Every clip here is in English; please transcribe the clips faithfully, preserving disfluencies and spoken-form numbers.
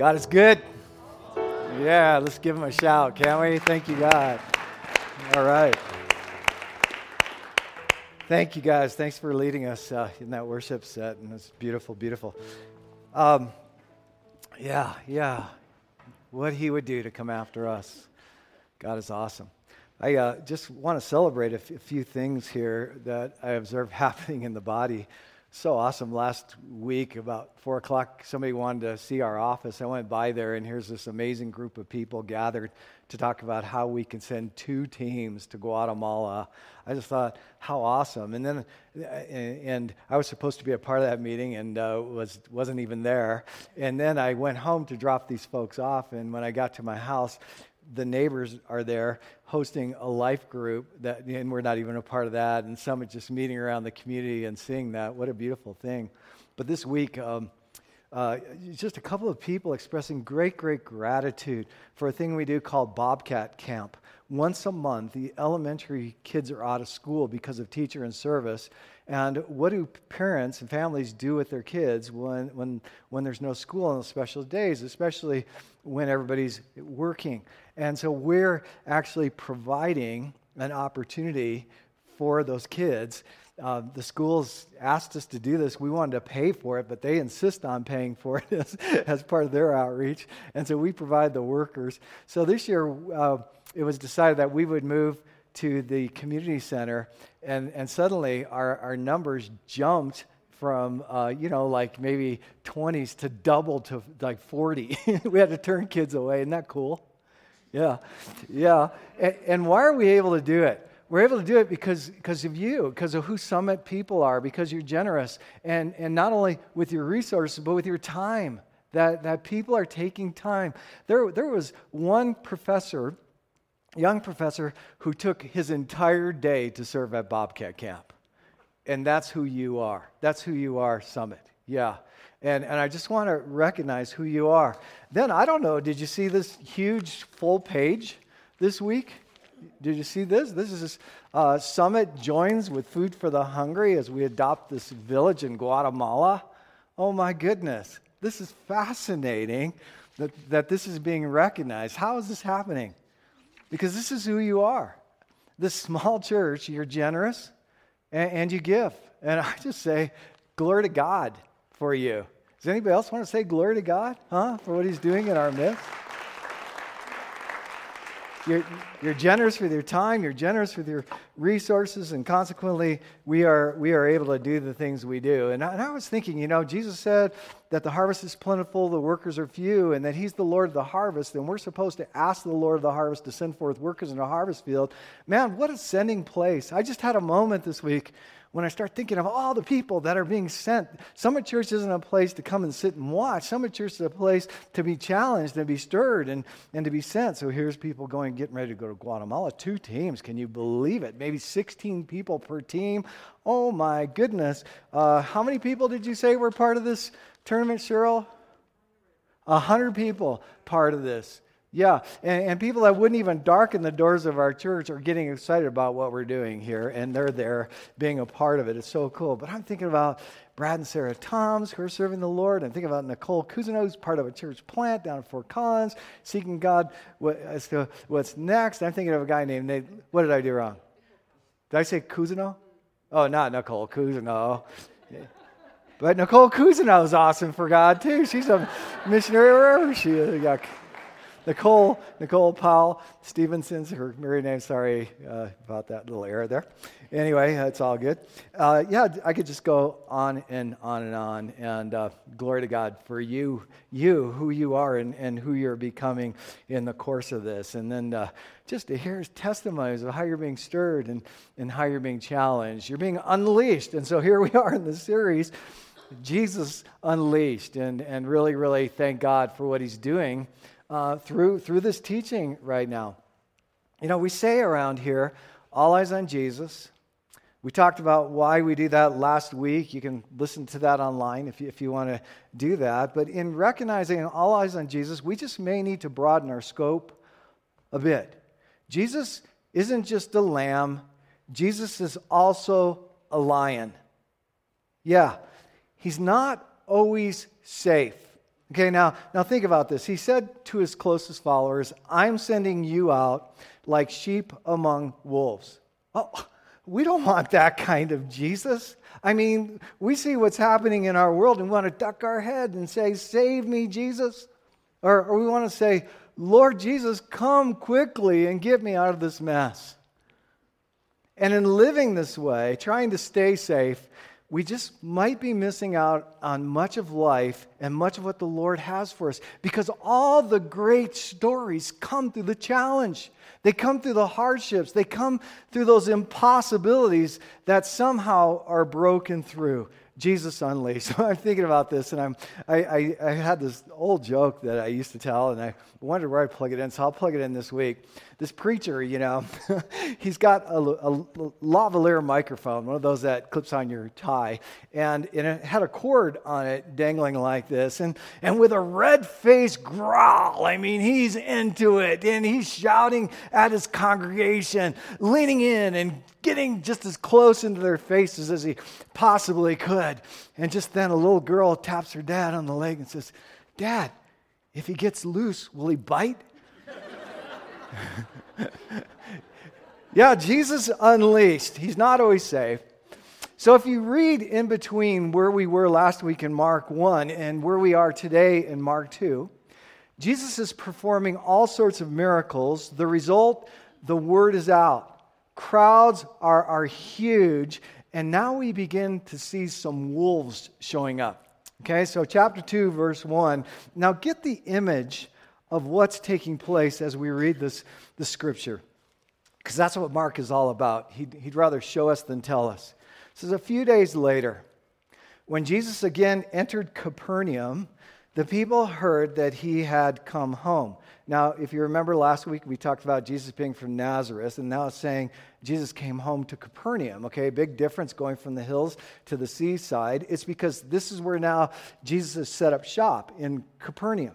God is good. Yeah, let's give him a shout, can't we? Thank you, God. All right. Thank you, guys. Thanks for leading us uh, in that worship set, and it's beautiful, beautiful. Um, yeah, yeah. What he would do to come after us. God is awesome. I uh, just want to celebrate a, f- a few things here that I observe happening in the body. So awesome. Last week, about four o'clock, somebody wanted to see our office. I went by there, and here's this amazing group of people gathered to talk about how we can send two teams to Guatemala. I just thought, how awesome. And then, and I was supposed to be a part of that meeting and uh, was, wasn't even there. And then I went home to drop these folks off, and when I got to my house, the neighbors are there hosting a life group, that, and we're not even a part of that, and some are just meeting around the community and seeing that. What a beautiful thing. But this week, um, uh, just a couple of people expressing great, great gratitude for a thing we do called Bobcat Camp. Once a month, the elementary kids are out of school because of teacher in service. And what do parents and families do with their kids when when when there's no school on those special days, especially when everybody's working? And so we're actually providing an opportunity for those kids. Uh, the schools asked us to do this. We wanted to pay for it, but they insist on paying for it as, as part of their outreach. And so we provide the workers. So this year, uh, it was decided that we would move to the community center, and, and suddenly our, our numbers jumped from, uh, you know, like maybe twenties to double to like forty. We had to turn kids away. Isn't that cool? Yeah. Yeah. And, and why are we able to do it? We're able to do it because, because of you, because of who Summit people are, because you're generous, and, and not only with your resources, but with your time, that, that people are taking time. There, there was one professor, young professor, who took his entire day to serve at Bobcat Camp, and that's who you are. That's who you are, Summit. Yeah. And and I just want to recognize who you are. Then, I don't know, did you see this huge full page this week? Did you see this? This is uh, Summit joins with Food for the Hungry as we adopt this village in Guatemala. Oh my goodness. This is fascinating that, that this is being recognized. How is this happening? Because this is who you are. This small church, you're generous and, and you give. And I just say, glory to God for you. Does anybody else want to say glory to God, huh, for what he's doing in our midst? You're, you're generous with your time. You're generous with your resources, and consequently, we are we are able to do the things we do. And I, and I was thinking, you know, Jesus said that the harvest is plentiful, the workers are few, and that he's the Lord of the harvest, and we're supposed to ask the Lord of the harvest to send forth workers in a harvest field. Man, what a sending place. I just had a moment this week when I start thinking of all the people that are being sent. Summit Church isn't a place to come and sit and watch. Summit Church is a place to be challenged and be stirred and, and to be sent. So here's people going, getting ready to go to Guatemala. Two teams, can you believe it? Maybe sixteen people per team. Oh my goodness. Uh, how many people did you say were part of this tournament, Cheryl? one hundred people part of this. Yeah, and, and people that wouldn't even darken the doors of our church are getting excited about what we're doing here, and they're there being a part of it. It's so cool. But I'm thinking about Brad and Sarah Toms, who are serving the Lord. I'm thinking about Nicole Cousineau, who's part of a church plant down in Fort Collins, seeking God what, as to what's next. I'm thinking of a guy named Nate. What did I do wrong? Did I say Cousineau? Oh, not Nicole Cousineau. But Nicole Cousineau is awesome for God, too. She's a missionary wherever she is. Yeah. Nicole, Nicole Powell Stevenson's her married name. Sorry uh, about that little error there. Anyway, it's all good. Uh, yeah, I could just go on and on and on. And uh, glory to God for you, you, who you are, and, and who you're becoming in the course of this. And then uh, just to hear testimonies of how you're being stirred and, and how you're being challenged. You're being unleashed. And so here we are in the series, Jesus Unleashed. And, and really, really thank God for what he's doing Uh, through through this teaching right now. You know, we say around here, all eyes on Jesus. We talked about why we do that last week. You can listen to that online if you, if you want to do that. But in recognizing all eyes on Jesus, we just may need to broaden our scope a bit. Jesus isn't just a lamb. Jesus is also a lion. Yeah, he's not always safe. Okay, now, now think about this. He said to his closest followers, I'm sending you out like sheep among wolves. Oh, we don't want that kind of Jesus. I mean, we see what's happening in our world and we want to duck our head and say, save me, Jesus. Or, or we want to say, Lord Jesus, come quickly and get me out of this mess. And in living this way, trying to stay safe, we just might be missing out on much of life and much of what the Lord has for us, because all the great stories come through the challenge. They come through the hardships. They come through those impossibilities that somehow are broken through. Jesus unleashed. So I'm thinking about this, and I'm I, I, I had this old joke that I used to tell, and I wondered where I'd plug it in, so I'll plug it in this week. This preacher, you know, he's got a, a lavalier microphone, one of those that clips on your tie, and, and it had a cord on it dangling like this, and, and with a red face growl, I mean, he's into it, and he's shouting at his congregation, leaning in and getting just as close into their faces as he possibly could. And just then a little girl taps her dad on the leg and says, Dad, if he gets loose, will he bite? Yeah, Jesus unleashed. He's not always safe. So if you read in between where we were last week in Mark one and where we are today in Mark two, Jesus is performing all sorts of miracles. The result, the word is out. Crowds are, are huge, and now we begin to see some wolves showing up. Okay, so chapter two, verse one. Now get the image of what's taking place as we read this, this scripture, because that's what Mark is all about. He'd, he'd rather show us than tell us. It says, a few days later, when Jesus again entered Capernaum, the people heard that he had come home. Now, if you remember last week, we talked about Jesus being from Nazareth, and now it's saying Jesus came home to Capernaum, okay? Big difference going from the hills to the seaside. It's because this is where now Jesus has set up shop, in Capernaum.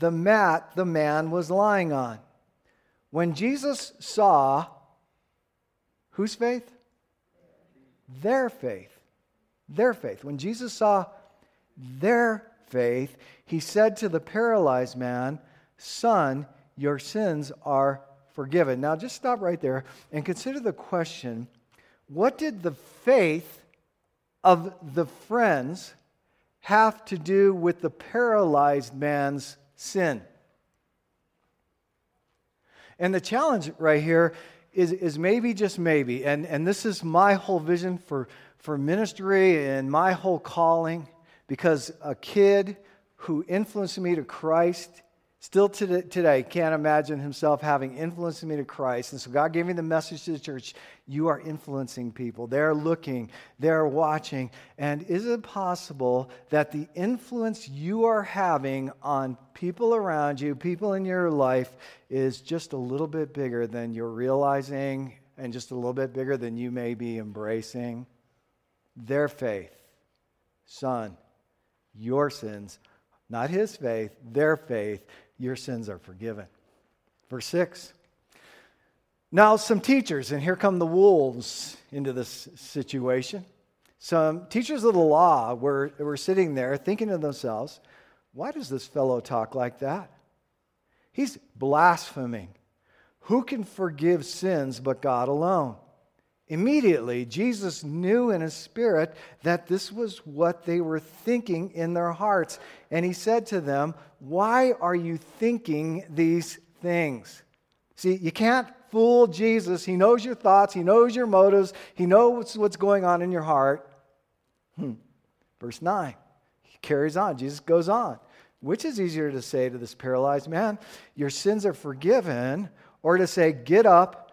the mat the man was lying on. When Jesus saw, whose faith? Their faith. Their faith. When Jesus saw their faith, faith, he said to the paralyzed man, Son, your sins are forgiven. Now just stop right there and consider the question, what did the faith of the friends have to do with the paralyzed man's sin? And the challenge right here is, is maybe, just maybe, and, and this is my whole vision for, for ministry and my whole calling. Because a kid who influenced me to Christ, still today can't imagine himself having influenced me to Christ. And so God gave me the message to the church, you are influencing people. They're looking, they're watching. And is it possible that the influence you are having on people around you, people in your life, is just a little bit bigger than you're realizing and just a little bit bigger than you may be embracing? Their faith. Son, your sins, not his faith, their faith, your sins are forgiven. Verse six. Now some teachers, and here come the wolves into this situation. Some teachers of the law were, were sitting there thinking to themselves, why does this fellow talk like that? He's blaspheming. Who can forgive sins but God alone? Immediately, Jesus knew in his spirit that this was what they were thinking in their hearts. And he said to them, why are you thinking these things? See, you can't fool Jesus. He knows your thoughts. He knows your motives. He knows what's going on in your heart. Hmm. Verse nine, he carries on. Jesus goes on. Which is easier to say to this paralyzed man, your sins are forgiven, or to say, get up,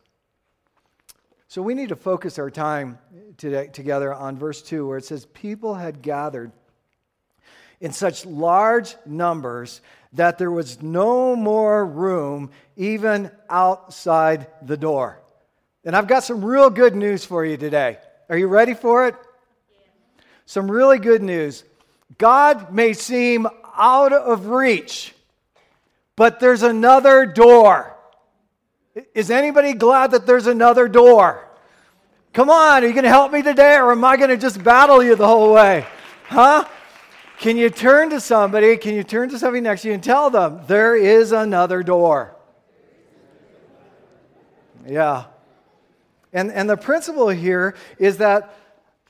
So we need to focus our time today, together on verse two, where it says, people had gathered in such large numbers that there was no more room even outside the door. And I've got some real good news for you today. Are you ready for it? Yeah. Some really good news. God may seem out of reach, but there's another door. Is anybody glad that there's another door? Come on, are you going to help me today, or am I going to just battle you the whole way? Huh? Can you turn to somebody, can you turn to somebody next to you and tell them, there is another door? Yeah. And, and the principle here is that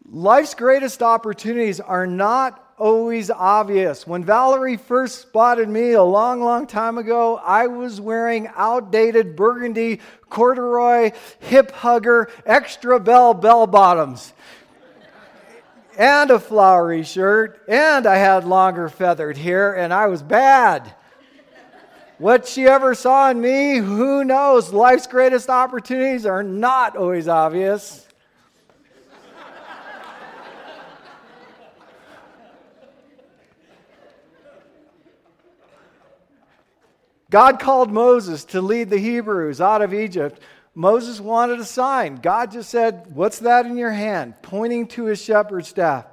life's greatest opportunities are not always obvious. When Valerie first spotted me a long, long time ago, I was wearing outdated burgundy corduroy hip hugger extra bell bell bottoms. And a flowery shirt, and I had longer feathered hair, and I was bad. What she ever saw in me, who knows? Life's greatest opportunities are not always obvious. God called Moses to lead the Hebrews out of Egypt. Moses wanted a sign. God just said, what's that in your hand? Pointing to his shepherd's staff.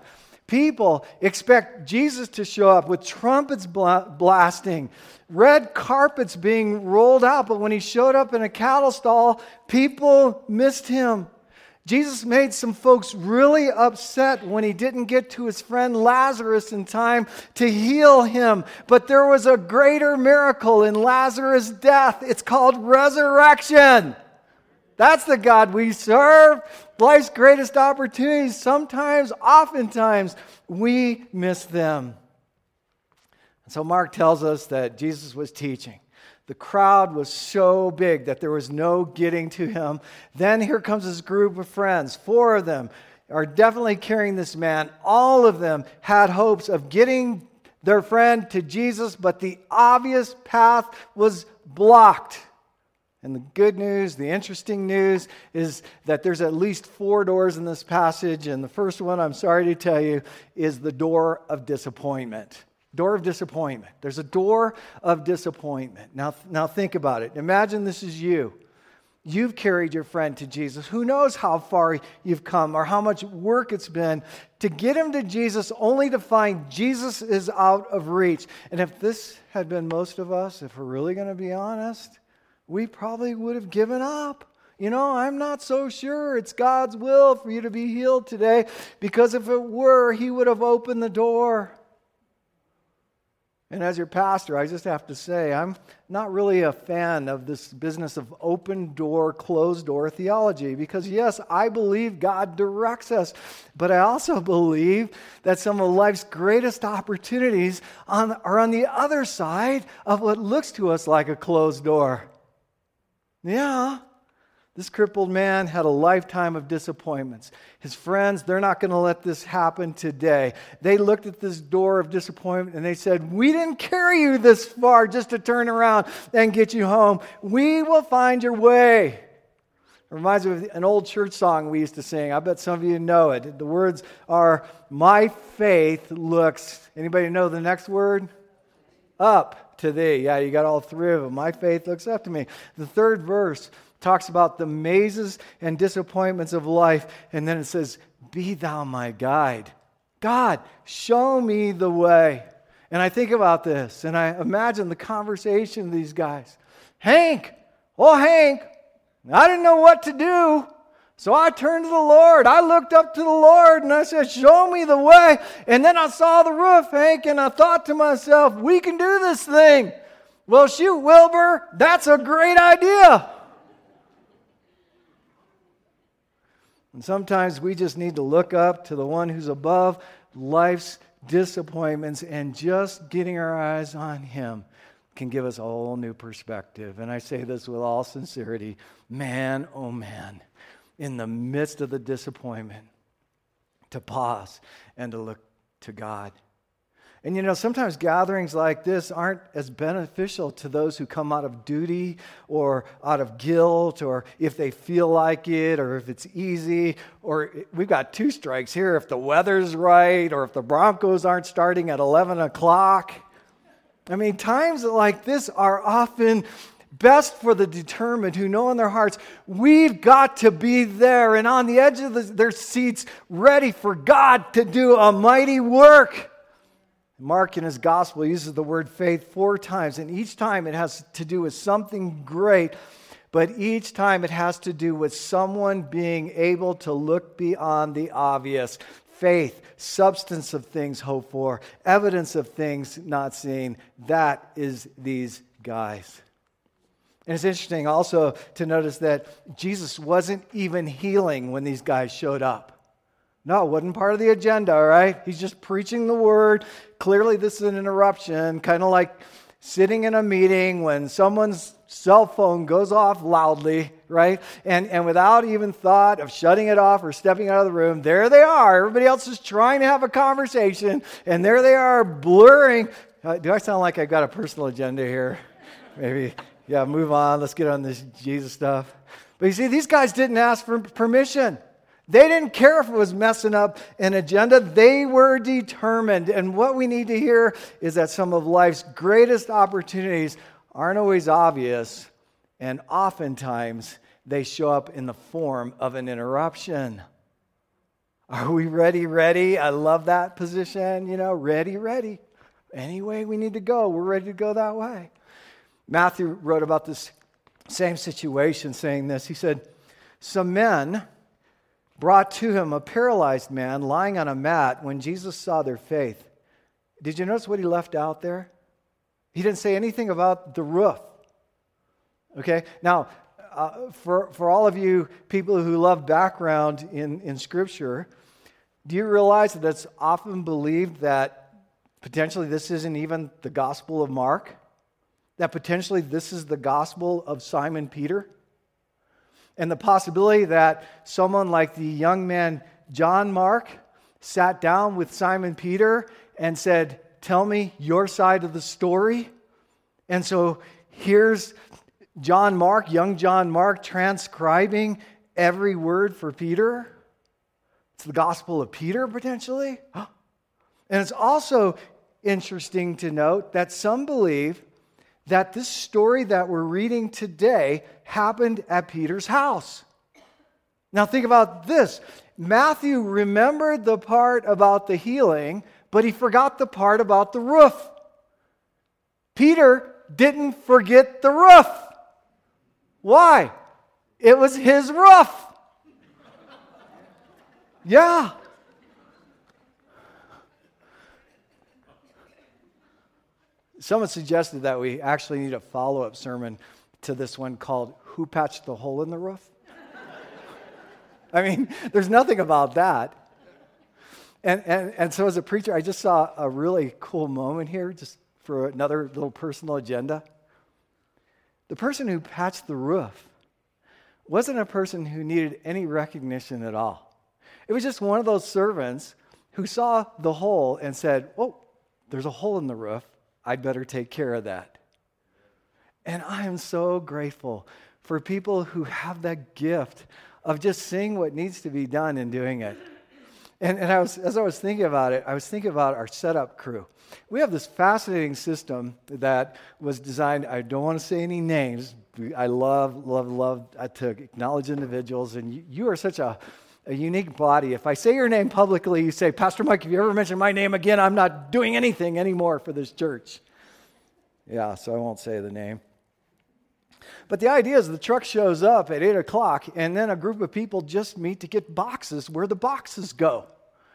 People expect Jesus to show up with trumpets blasting, red carpets being rolled out, but when he showed up in a cattle stall, people missed him. Jesus made some folks really upset when he didn't get to his friend Lazarus in time to heal him. But there was a greater miracle in Lazarus' death. It's called resurrection. That's the God we serve. Life's greatest opportunities, sometimes, oftentimes, we miss them. And so Mark tells us that Jesus was teaching. The crowd was so big that there was no getting to him. Then here comes this group of friends. Four of them are definitely carrying this man. All of them had hopes of getting their friend to Jesus, but the obvious path was blocked. And the good news, the interesting news, is that there's at least four doors in this passage. And the first one, I'm sorry to tell you, is the door of disappointment. Door of disappointment. There's a door of disappointment. Now, now think about it. Imagine this is you. You've carried your friend to Jesus. Who knows how far you've come or how much work it's been to get him to Jesus, only to find Jesus is out of reach. And if this had been most of us, if we're really going to be honest, we probably would have given up. You know, I'm not so sure it's God's will for you to be healed today, because if it were, he would have opened the door. And as your pastor, I just have to say, I'm not really a fan of this business of open door, closed door theology, because yes, I believe God directs us, but I also believe that some of life's greatest opportunities on, are on the other side of what looks to us like a closed door. Yeah, this crippled man had a lifetime of disappointments. His friends, they're not going to let this happen today. They looked at this door of disappointment and they said, we didn't carry you this far just to turn around and get you home. We will find your way. It reminds me of an old church song we used to sing. I bet some of you know it. The words are, my faith looks, anybody know the next word? Up. To thee. Yeah, you got all three of them. My faith looks up to me. The third verse talks about the mazes and disappointments of life, and then it says, be thou my guide. God, show me the way. And I think about this, and I imagine the conversation of these guys. Hank, oh Hank, I didn't know what to do, so I turned to the Lord. I looked up to the Lord and I said, show me the way. And then I saw the roof, Hank, and I thought to myself, we can do this thing. Well, shoot, Wilbur, that's a great idea. And sometimes we just need to look up to the one who's above life's disappointments and just getting our eyes on him. can give us a whole new perspective. And I say this with all sincerity, man, oh man, in the midst of the disappointment, to pause and to look to God. And you know, sometimes gatherings like this aren't as beneficial to those who come out of duty or out of guilt or if they feel like it or if it's easy. Or we've got two strikes here, if the weather's right or if the Broncos aren't starting at eleven o'clock. I mean, times like this are often best for the determined who know in their hearts, we've got to be there and on the edge of the, their seats, ready for God to do a mighty work. Mark in his gospel uses the word faith four times, and each time it has to do with something great, but each time it has to do with someone being able to look beyond the obvious. Faith, substance of things hoped for, evidence of things not seen. That is these guys. And it's interesting also to notice that Jesus wasn't even healing when these guys showed up. No, it wasn't part of the agenda, all right? He's just preaching the word. Clearly, this is an interruption, kind of like sitting in a meeting when someone's cell phone goes off loudly, right? And and without even thought of shutting it off or stepping out of the room, there they are. Everybody else is trying to have a conversation, and there they are blurring. Uh, do I sound like I've got a personal agenda here? Maybe, yeah, move on. Let's get on this Jesus stuff. But you see, these guys didn't ask for permission. They didn't care if it was messing up an agenda. They were determined. And what we need to hear is that some of life's greatest opportunities aren't always obvious, and oftentimes they show up in the form of an interruption. Are we ready, ready? I love that position, you know, ready, ready. Any way we need to go, we're ready to go that way. Matthew wrote about this same situation saying this. He said, some men brought to him a paralyzed man lying on a mat when Jesus saw their faith. Did you notice what he left out there? He didn't say anything about the roof. Okay? Now, uh, for, for all of you people who love background in, in Scripture, do you realize that it's often believed that potentially this isn't even the Gospel of Mark? That potentially this is the Gospel of Simon Peter? And the possibility that someone like the young man John Mark sat down with Simon Peter and said, tell me your side of the story. And so here's John Mark, young John Mark, transcribing every word for Peter. It's the Gospel of Peter, potentially. And it's also interesting to note that some believe that this story that we're reading today happened at Peter's house. Now think about this. Matthew remembered the part about the healing, but he forgot the part about the roof. Peter didn't forget the roof. Why? It was his roof. Yeah. Someone suggested that we actually need a follow-up sermon to this one called, Who Patched the Hole in the Roof? I mean, there's nothing about that. And, and and so as a preacher, I just saw a really cool moment here, just for another little personal agenda. The person who patched the roof wasn't a person who needed any recognition at all. It was just one of those servants who saw the hole and said, oh, there's a hole in the roof. I'd better take care of that. And I am so grateful for people who have that gift of just seeing what needs to be done and doing it. And, and I was, as I was thinking about it, I was thinking about our setup crew. We have this fascinating system that was designed, I don't want to say any names. I love, love, love to acknowledge individuals. And you, you are such a, a unique body. If I say your name publicly, you say, Pastor Mike, if you ever mention my name again, I'm not doing anything anymore for this church. Yeah, so I won't say the name. But the idea is the truck shows up at eight o'clock, and then a group of people just meet to get boxes where the boxes go.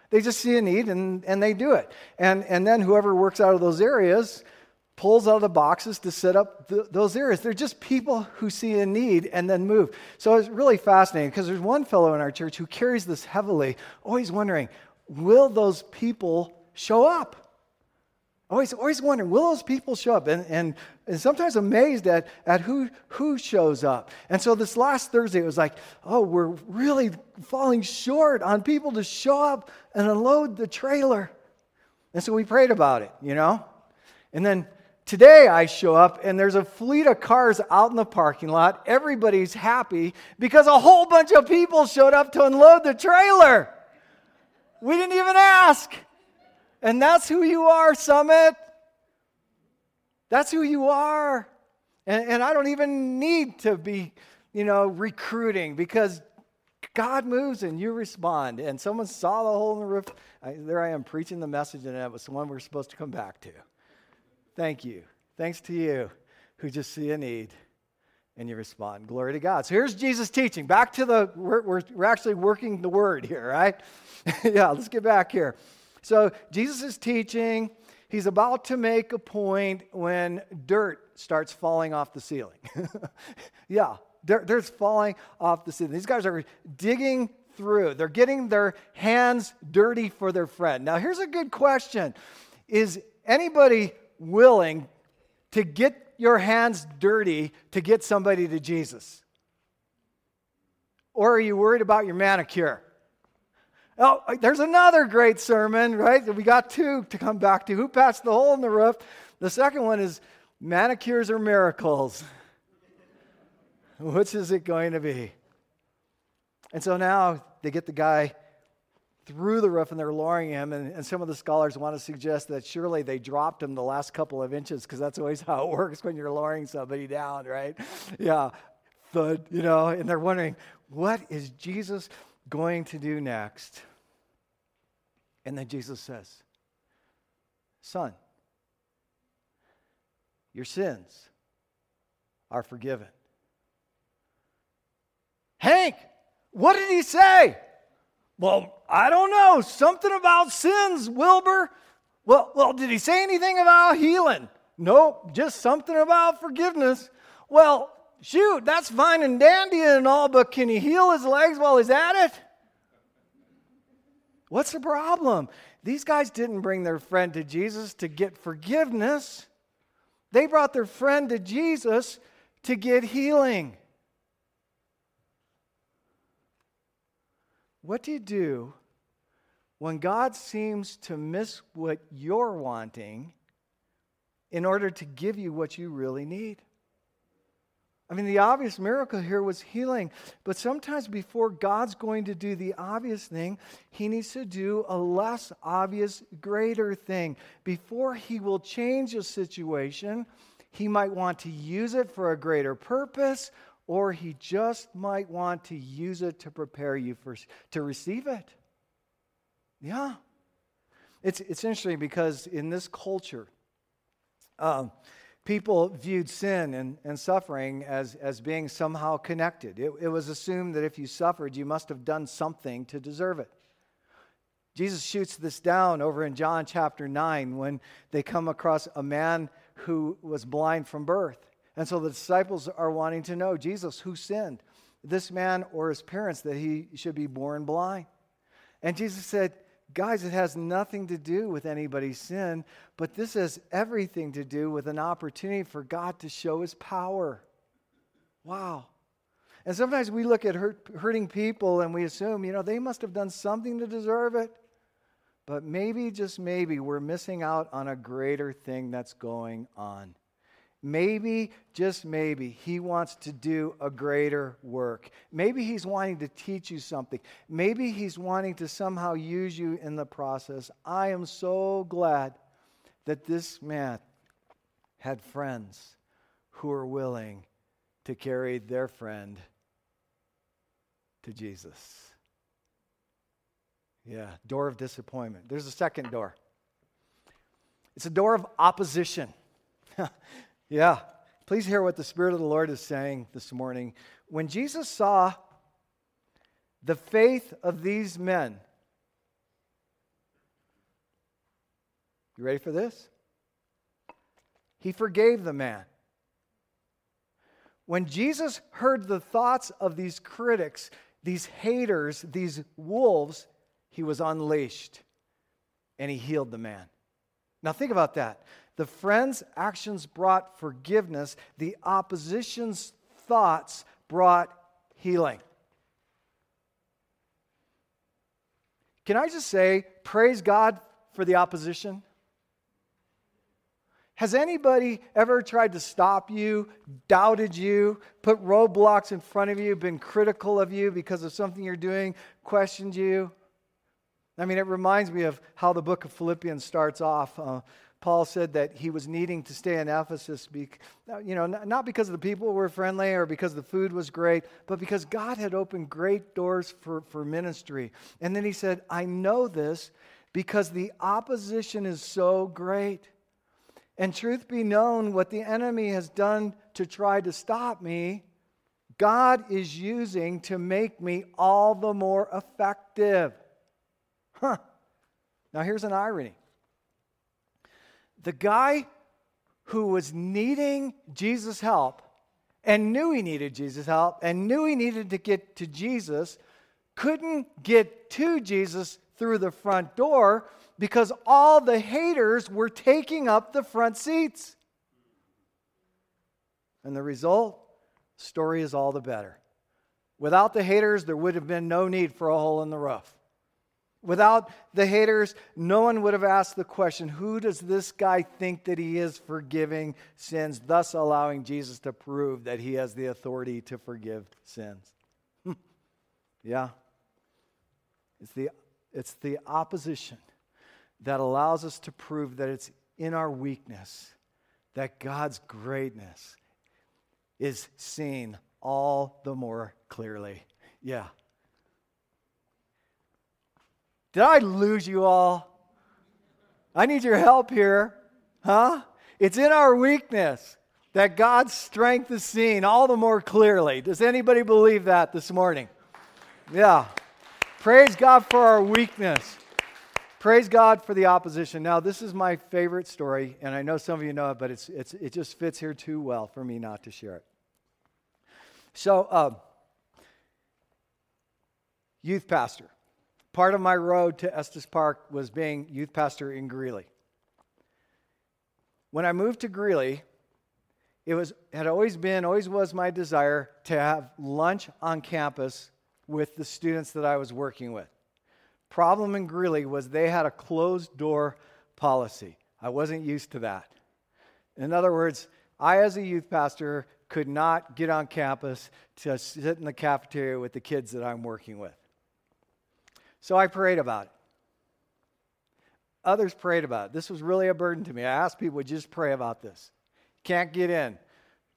They just see a need, and, and they do it. And, and then whoever works out of those areas pulls out of the boxes to set up the, those areas. They're just people who see a need and then move. So it's really fascinating because there's one fellow in our church who carries this heavily, always wondering, will those people show up? Always, always wondering, will those people show up? And, and, and sometimes amazed at, at who, who shows up. And so this last Thursday, it was like, oh, we're really falling short on people to show up and unload the trailer. And so we prayed about it, you know? And then today I show up, and there's a fleet of cars out in the parking lot. Everybody's happy because a whole bunch of people showed up to unload the trailer. We didn't even ask. And that's who you are, Summit. That's who you are. And, and I don't even need to be, you know, recruiting, because God moves and you respond. And someone saw the hole in the roof. I, there I am preaching the message, and that was the one we're supposed to come back to. Thank you. Thanks to you who just see a need and you respond. Glory to God. So here's Jesus' teaching. Back to the, we're, we're, we're actually working the word here, right? Yeah, let's get back here. So Jesus is teaching. He's about to make a point when dirt starts falling off the ceiling. Yeah, dirt, dirt's falling off the ceiling. These guys are digging through. They're getting their hands dirty for their friend. Now, here's a good question. Is anybody willing to get your hands dirty to get somebody to Jesus? Or are you worried about your manicure? Oh, there's another great sermon, right? We got two to come back to. Who patched the hole in the roof? The second one is manicures or miracles. Which is it going to be? And so now they get the guy through the roof and they're lowering him. And, and some of the scholars want to suggest that surely they dropped him the last couple of inches, because that's always how it works when you're lowering somebody down, right? Yeah. The, you know, and they're wondering, what is Jesus going to do next? And then Jesus says, "Son, your sins are forgiven." Hank, what did he say? Well, I don't know. Something about sins, Wilbur. Well, well, did he say anything about healing? Nope, just something about forgiveness. Well, shoot, that's fine and dandy and all, but can he heal his legs while he's at it? What's the problem? These guys didn't bring their friend to Jesus to get forgiveness. They brought their friend to Jesus to get healing. What do you do when God seems to miss what you're wanting in order to give you what you really need? I mean, the obvious miracle here was healing. But sometimes before God's going to do the obvious thing, he needs to do a less obvious, greater thing. Before he will change a situation, he might want to use it for a greater purpose, or he just might want to use it to prepare you for to receive it. Yeah. It's, it's interesting because in this culture, um, people viewed sin and, and suffering as, as being somehow connected. It, it was assumed that if you suffered, you must have done something to deserve it. Jesus shoots this down over in John chapter nine when they come across a man who was blind from birth. And so the disciples are wanting to know, Jesus, who sinned, this man or his parents, that he should be born blind? And Jesus said, guys, it has nothing to do with anybody's sin, but this has everything to do with an opportunity for God to show his power. Wow. And sometimes we look at hurt, hurting people and we assume, you know, they must have done something to deserve it. But maybe, just maybe, we're missing out on a greater thing that's going on. Maybe, just maybe, he wants to do a greater work. Maybe he's wanting to teach you something. Maybe he's wanting to somehow use you in the process. I am so glad that this man had friends who were willing to carry their friend to Jesus. Yeah, door of disappointment. There's a second door. It's a door of opposition. Yeah, please hear what the Spirit of the Lord is saying this morning. When Jesus saw the faith of these men, you ready for this? He forgave the man. When Jesus heard the thoughts of these critics, these haters, these wolves, he was unleashed and he healed the man. Now think about that. The friend's actions brought forgiveness. The opposition's thoughts brought healing. Can I just say, praise God for the opposition? Has anybody ever tried to stop you, doubted you, put roadblocks in front of you, been critical of you because of something you're doing, questioned you? I mean, it reminds me of how the book of Philippians starts off. Uh, Paul said that he was needing to stay in Ephesus, be, you know, not because the people were friendly or because the food was great, but because God had opened great doors for, for ministry. And then he said, I know this because the opposition is so great. And truth be known, what the enemy has done to try to stop me, God is using to make me all the more effective. Huh. Now here's an irony. The guy who was needing Jesus' help and knew he needed Jesus' help and knew he needed to get to Jesus couldn't get to Jesus through the front door because all the haters were taking up the front seats. And the result, story is all the better. Without the haters, there would have been no need for a hole in the roof. Without the haters, no one would have asked the question, who does this guy think that he is, forgiving sins, thus allowing Jesus to prove that he has the authority to forgive sins? Hmm. Yeah. It's the, it's the opposition that allows us to prove that it's in our weakness that God's greatness is seen all the more clearly. Yeah. Did I lose you all? I need your help here. Huh? It's in our weakness that God's strength is seen all the more clearly. Does anybody believe that this morning? Yeah. Praise God for our weakness. Praise God for the opposition. Now, this is my favorite story, and I know some of you know it, but it's, it's, it just fits here too well for me not to share it. So, um, youth pastor. Part of my road to Estes Park was being youth pastor in Greeley. When I moved to Greeley, it was had always been, always was my desire to have lunch on campus with the students that I was working with. Problem in Greeley was they had a closed-door policy. I wasn't used to that. In other words, I, as a youth pastor, could not get on campus to sit in the cafeteria with the kids that I'm working with. So I prayed about it. Others prayed about it. This was really a burden to me. I asked people, would you just pray about this? Can't get in.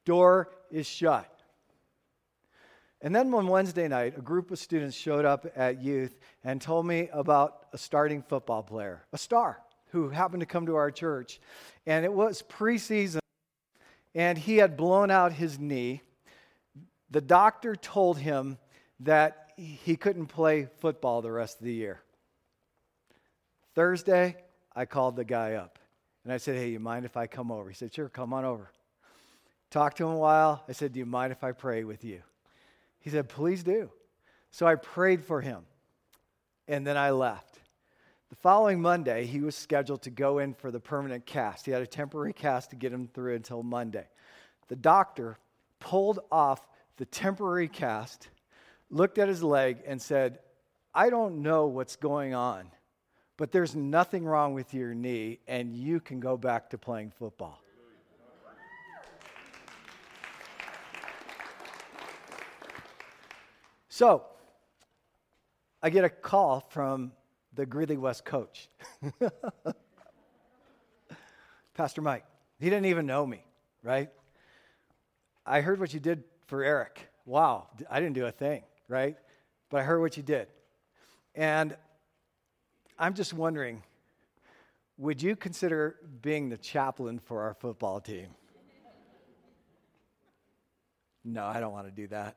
Door is shut. And then one Wednesday night, a group of students showed up at youth and told me about a starting football player, a star, who happened to come to our church. And it was preseason, and he had blown out his knee. The doctor told him that he couldn't play football the rest of the year. Thursday, I called the guy up, and I said, hey, you mind if I come over? He said, sure, come on over. Talked to him a while. I said, do you mind if I pray with you? He said, please do. So I prayed for him, and then I left. The following Monday, he was scheduled to go in for the permanent cast. He had a temporary cast to get him through until Monday. The doctor pulled off the temporary cast, looked at his leg and said, I don't know what's going on, but there's nothing wrong with your knee, and you can go back to playing football. So, I get a call from the Greeley West coach, Pastor Mike. He didn't even know me, right? I heard what you did for Eric. Wow, I didn't do a thing. Right? But I heard what you did. And I'm just wondering, would you consider being the chaplain for our football team? No, I don't want to do that.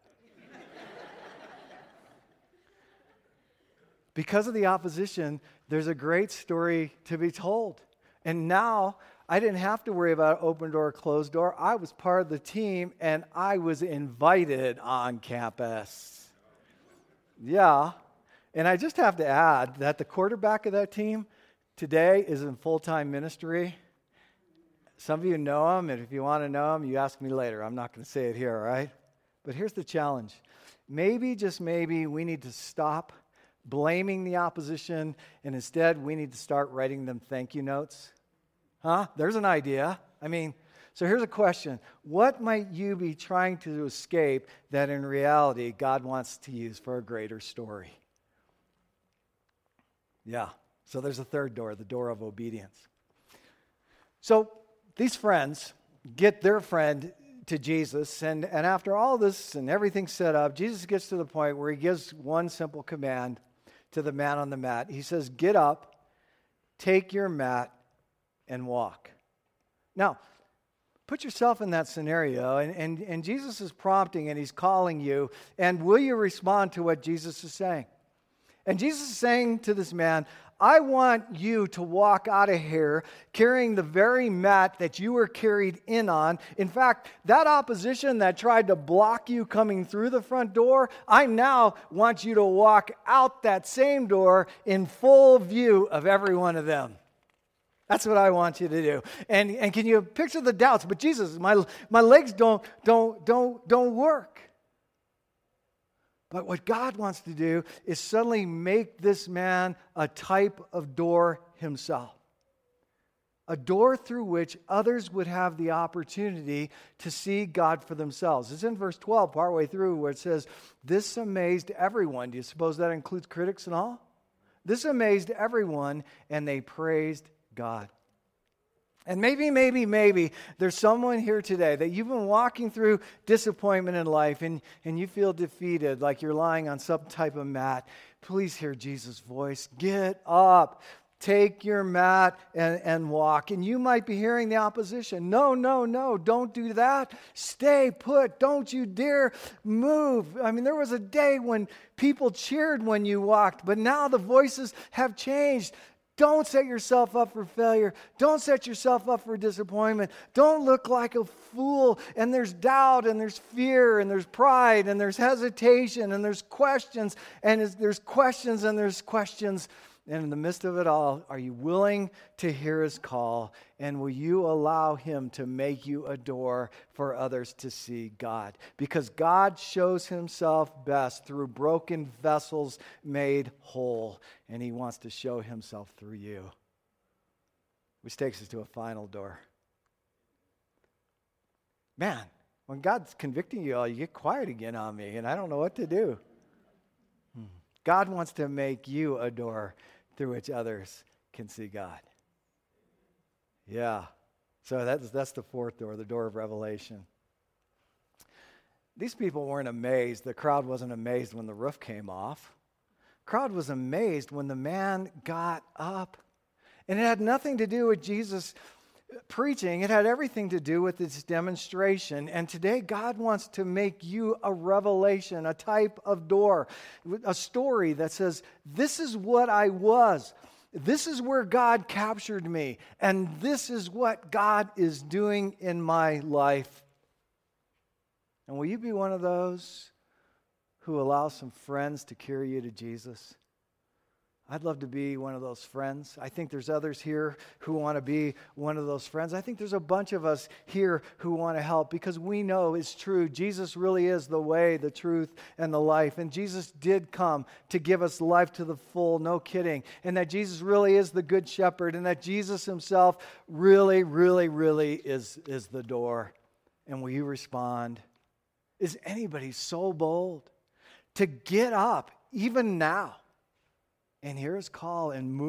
Because of the opposition, there's a great story to be told. And now I didn't have to worry about open door, closed door. I was part of the team, and I was invited on campus. Yeah, and I just have to add that the quarterback of that team today is in full-time ministry. Some of you know him, and if you want to know him, you ask me later. I'm not going to say it here, all right? But here's the challenge. Maybe, just maybe, we need to stop blaming the opposition, and instead we need to start writing them thank you notes. Huh? There's an idea. I mean, so here's a question. What might you be trying to escape that in reality God wants to use for a greater story? Yeah. So there's a third door, the door of obedience. So these friends get their friend to Jesus, and, and after all this and everything set up, Jesus gets to the point where he gives one simple command to the man on the mat. He says, get up, take your mat, and walk. Now, put yourself in that scenario, and, and, and Jesus is prompting and he's calling you, and will you respond to what Jesus is saying? And Jesus is saying to this man, I want you to walk out of here carrying the very mat that you were carried in on. In fact, that opposition that tried to block you coming through the front door, I now want you to walk out that same door in full view of every one of them. That's what I want you to do. And and can you picture the doubts? But Jesus, my my legs don't don't don't don't work. But what God wants to do is suddenly make this man a type of door himself. A door through which others would have the opportunity to see God for themselves. It's in verse twelve, partway through, where it says, this amazed everyone. Do you suppose that includes critics and all? This amazed everyone, and they praised God. And maybe, maybe, maybe there's someone here today that you've been walking through disappointment in life and, and you feel defeated, like you're lying on some type of mat. Please hear Jesus' voice. Get up. Take your mat and, and walk. And you might be hearing the opposition. No, no, no, don't do that. Stay put. Don't you dare move. I mean, there was a day when people cheered when you walked, but now the voices have changed. Don't set yourself up for failure. Don't set yourself up for disappointment. Don't look like a fool. And there's doubt, and there's fear, and there's pride, and there's hesitation, and there's questions, and there's questions, and there's questions. And in the midst of it all, are you willing to hear his call? And will you allow him to make you a door for others to see God? Because God shows himself best through broken vessels made whole. And he wants to show himself through you. Which takes us to a final door. Man, when God's convicting you all, you get quiet again on me, and I don't know what to do. God wants to make you a door through which others can see God. Yeah. So that's that's the fourth door, the door of revelation. These people weren't amazed. The crowd wasn't amazed when the roof came off. The crowd was amazed when the man got up. And it had nothing to do with Jesus preaching. It had everything to do with this demonstration. And today God wants to make you a revelation, a type of door, a story that says, this is what I was. This is where God captured me. And this is what God is doing in my life. And will you be one of those who allows some friends to carry you to Jesus? I'd love to be one of those friends. I think there's others here who want to be one of those friends. I think there's a bunch of us here who want to help because we know it's true. Jesus really is the way, the truth, and the life. And Jesus did come to give us life to the full, no kidding. And that Jesus really is the good shepherd, and that Jesus himself really, really, really is, is the door. And will you respond? Is anybody so bold to get up even now and hear his call and move?